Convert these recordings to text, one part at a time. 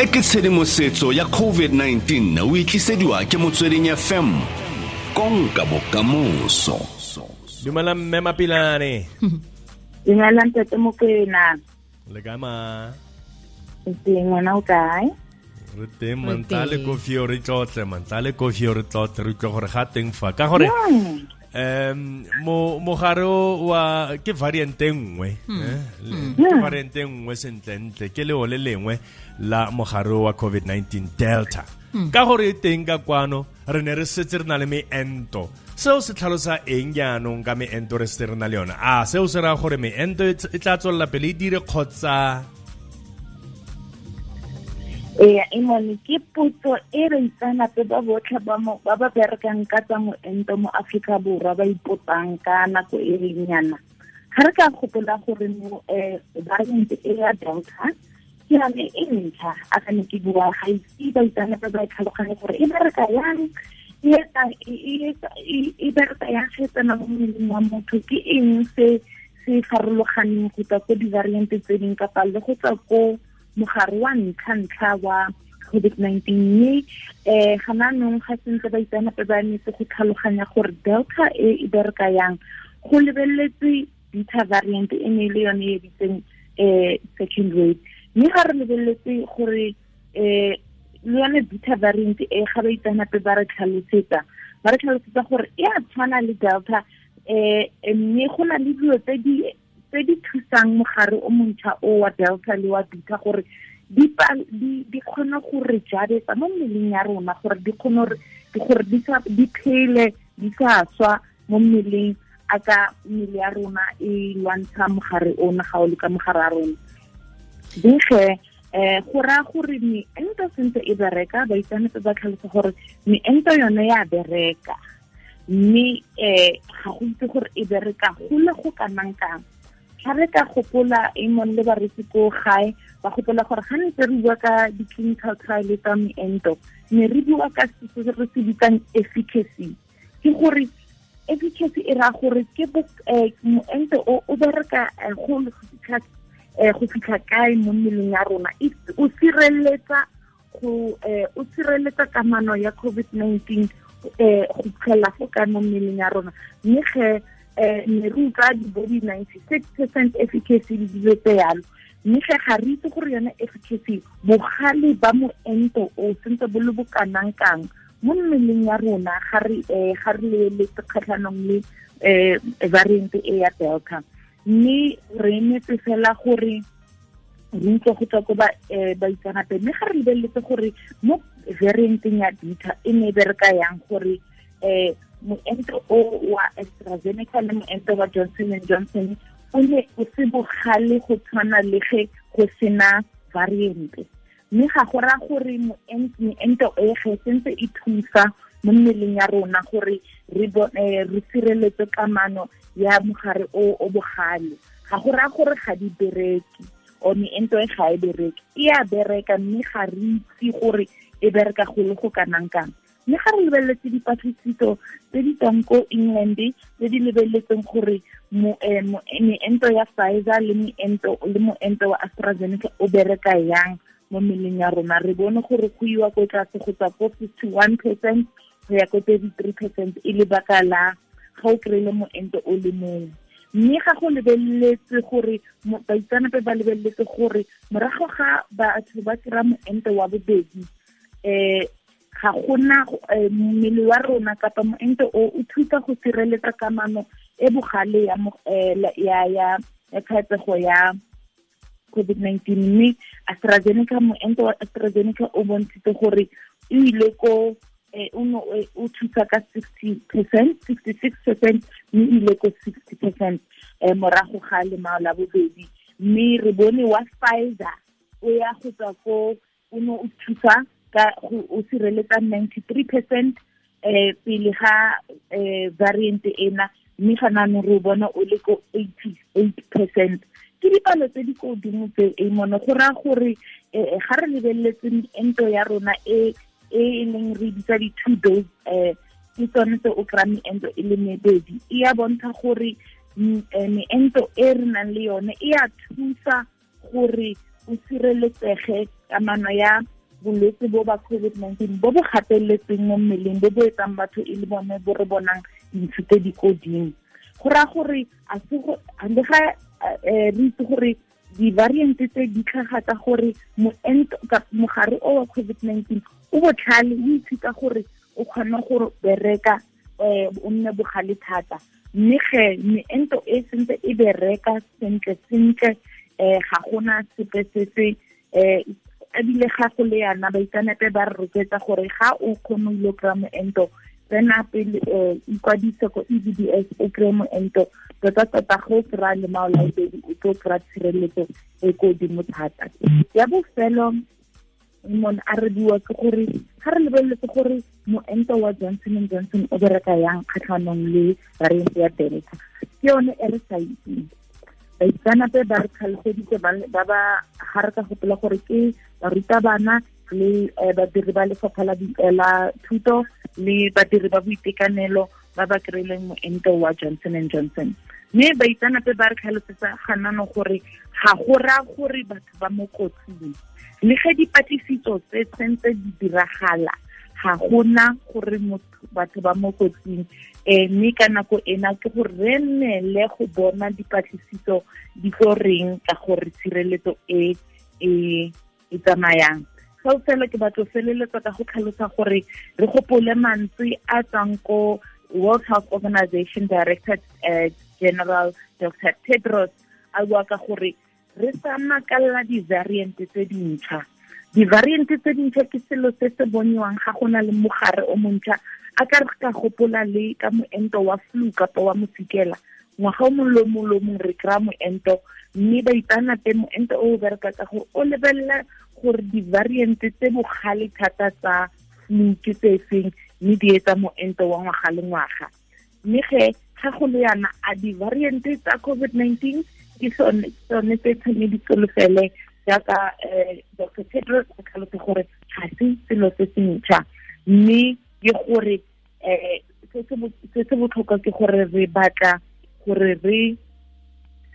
Eketsedi mosetso ya COVID-19 na wikisediwa ke motsweding FM. Konka bokamoso. Dumela mme Mapilane. Dumela ntete Mokwena. Le kama. Ngwana o kae? Re teng mantale coffee o re tlotle mantale coffee o re tlotle re tlo gore ga teng fa ka gore mo mogaro wa ke variante nngwe le variante nngwe sentle ke le o le lengwe la mogaro wa COVID-19 Delta ka gore teng ka kwano re ne re setse re na le meento seo se tlhalosa eng jaanong ka meento re se re na le yona a seo se ra gore meento e tla tswella pele dire khotsa Putso eritsana pe ba botlha ba mo ba ba berekang ka tsa mo ento mo Africa borwa ba ipotang ka nako e rinyana ga re ka gopola gore mo variant e ya Delta ke a me ntsha a ka ne ke bua ga itse ba itana ba ba tlhalogane gore e bereka yang e bereka yang se tsena mo motho ke eng se farologaneng go tsa go di variant tse ding ka palo go tsa go Muharwan Kankawa COVID-19 Hananong hasn't been a band to Kaluhana or Delta Iberkayang, who leveled beta variant in a leon second rate. Nihar leveled Hori Leon beta variant a Haritana Barakalusita. Barakalusita for air channel Delta Nihona Libro. Pedi tsang mogare o montha o wa Delta le wa Beta gore di khona gore jare tsa mo meleng ya rona gore di khona gore di phele di tswa mo meleng aka mele ya rona e lwantsha mogare o na ga o le ka mogare a rona di se go ra gore ni enta sentse e bereka ba itse ba tlhalosa gore ni enta yone ya bereka ni ga go itse gore e bereka go le go kanang kang Hareka Hopola in Monlevarisico High, Bahopola for Hanseruaka, the clinical trial letam endo, Meribuaka receiving efficacy. Hihori efficacy erahori kebuk ento or Uberka and Holicat Husikakai Mumiliarona. It's Usireleta who Usireleta Kamanoya COVID-19 Hukela Hukano Miliarona. Nehe. Neruga di body 96% efficacy disease. Nisha Harito Korean efficacy, Bohali Bamu Ento, or Santa Bulubuka Nankang, Munmilinaruna, Harley Little Catalanly, variant air delta. Ni Rene Pesela Hori, Nito Hutakoba by Tanape, Nehari de Little Hori, Mok Varianting Adita, Ineberkayang Hori. Mu ento o wa AstraZeneca le mu ento wa Johnson and Johnson o ne o se bogale go tshwana le ge go sena variant mme ga go ra gore mu ento e ge sentse e thusa mo meleng ya rona gore re bone re sireletse kamano ya mogare o bogale ga go ra gore ga di bereki o ne ento e ga e bereki e a bereka mme ga re itse gore e bereka go le go kanang kang ne ga re lebeletse dipatlisitso tse di tlang ko England tse di lebeletseng gore moento ya Pfizer le moento wa AstraZeneca o bereka yang mo meleng ya rona re bone gore go iwa ko tlase go tswa ko 51% go ya ko 33% e lebaka la ga o kry-ile moento o le mong mme ga go lebeletse gore baitseanape ba lebeletse gore morago ga batho ba kry-a moento wa bobedi ga gona mmele wa rona kapa moento o thusa go sireletsa kamano e bogale ya khatsego ya COVID-19 mme AstraZeneca moento wa AstraZeneca o bontshitse gore e ile ko o thusa ka 60%, 66% mme ile ko 60% morago ga lemao la bobedi mme re bone wa Pfizer o ya go tswa ko o thusa ka o sireletsa 93% pele ga variant ena mme kana no re bona o le ko 88% ke dipalo tse di ko dingwe tse e mona go ra gore ga re lebelletse ento ya rona e leng re bitsa di 2 days ke tsone tse o krami ento e le mebedi e ya bontsha gore meento e re nang le yone e a thusa gore o sireletsege kamano ya bolwetse bo ba COVID-19 bo bo gateletseng mo mmeleng bo bo etsang batho e le bone bo re bonang dintho tse di koding go ra gore a se go ande ga re itse gore di variant tse di tlhagatsa gore mo ento ka mogare o wa COVID-19 o botlhale o ithuta gore o khona gore bereka o nne bogale thata mme ge me ento e sentse e bereka sentle sentle ga gona sepe se a bile ga go le yana ba itanepe ba rroketsa gore ga o khona kilogram ento tsena pele ikwadise go EBS e kremo ento tota go tsira le maola e di go tsira tsireletse e go di mothata ya bofelo mon ardiwa ke gore ga re lebeletse gore mo ento wa Johnson and Johnson o bereka yang khatlhanong le variant ya Delta ke yone e re sa itse ba itanepe ba re tlhalogetse ba ba gare ka gopela gore ke barutabana le badiri ba lefapha la thuto le badiri ba boitekanelo ba ba kry-leng moento wa Johnson and Johnson mme baitseanape ba re tlhalosetsa ganano gore ga go raya gore batho ba mo kotsing le ge dipatlisiso tse sentse di diragala ga gona gore batho ba mo kotsing mme ka nako ena ke gore re nne le go bona dipatlisiso di tlo reng ka gore tshireletso e tsamayang ka tsela ke batho feleletsa ka go tlhalosa gore re gopole mantsi a tsang ko World Health Organization Director General Dr. Tedros a bua ka gore re tsamakalla di-variant tse dintšha. Di-variant tse dintšha ke selo se se boniwang ga gona le mogare o montšha a ka re ka gopola le ka moento wa flu kapa wa mosikela ngwaga o mongwe le o mongwe re kry-a moento mme baitseanape moento o bereka ka gore o lebelela gore di-variant tse bogale thata tsa flu ke tse feng mme di etsa moento wa ngwaga le ngwaga mme ge ga go le yana a di-variant tsa COVID-19 ke tsone tse tshanye ditsolofele jaaka Dr. Tedros a tlhalose gore ga se selo se se ntšha mme ke gore se se botlhokwa ke gore re batla gore re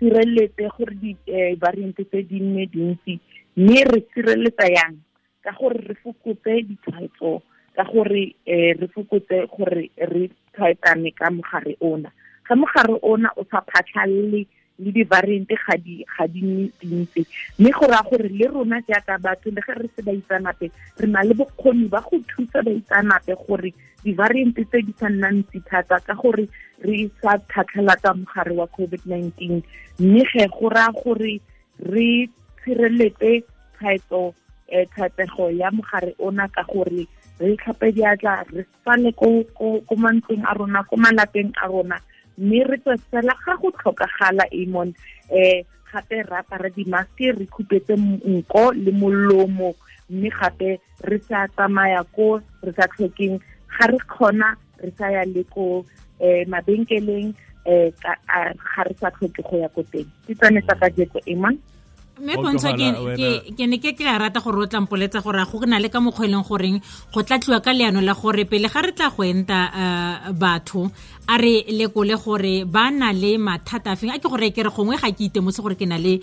sireletse gore di-variant tse di nne dintsi mme re sireletsa yang ka gore re fokotse ditshwaetso ka gore re fokotse gore re tshwaetsane ka mogare ona ga mogare ona o sa phatlhalle le di-variant ga di nne dintsi mme go raya gore le rona jaaka batho le ge re se baitseanape re na le bokgoni ba go thusa baitseanape gore di-variant tse di sa nna ntsi thata ka gore re sa phatlhalatsa mogare wa COVID-19 mme ge go raya gore re tsireletse tshwaetsego ya mogare ona ka gore re tlhape diatla re fane ko mantlong a rona ko malapeng a rona mme re tswela ga go tlhokagala emon gape re apara dimaske re khupetse nko le molomo mme gape re sa tsamaya ko re sa tlhokeng ga re kgona re sa ya le ko mabenkeleng ga re sa tlhoke go ya ko teng ke tsone tsa kajeko emon me pontsha ke ne ke a rata gore o tlampoletsa gore a go na le ka mokgweleng goreng go tlatliwa ka leano la gore pele ga re tla go enta batho a re lekole gore ba na le mathata a feng a ke gore ke re gongwe ga ke itemose gore ke na le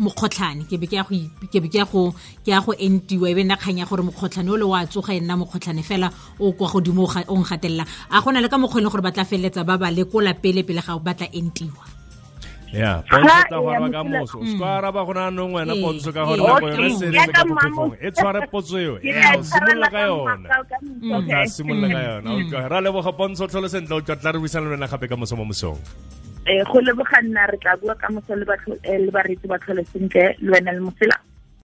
mokgotlhane ke be ke a go entiwa e be nna kgang ya gore mokgotlhane o le wa tsoga e nna mokgotlhane fela o kwa godimo o ngatelela a go na le ka mokgweleng gore ba tla feleletsa ba lekola pele ga ba tla entiwa ya ponso ta hora ga moso tswara ba gona nngwe na ponso ka hora ba go re sele ka go e tswara potso yo ya simolola ka yona ka simolola ka yona o ka ra le bo ponso tlholo sentla o tla re buisana le nna gape ka moso mo mosong go le boganna re tla bua ka moso le batho le baretsi ba tlhole sentle le wena le mosela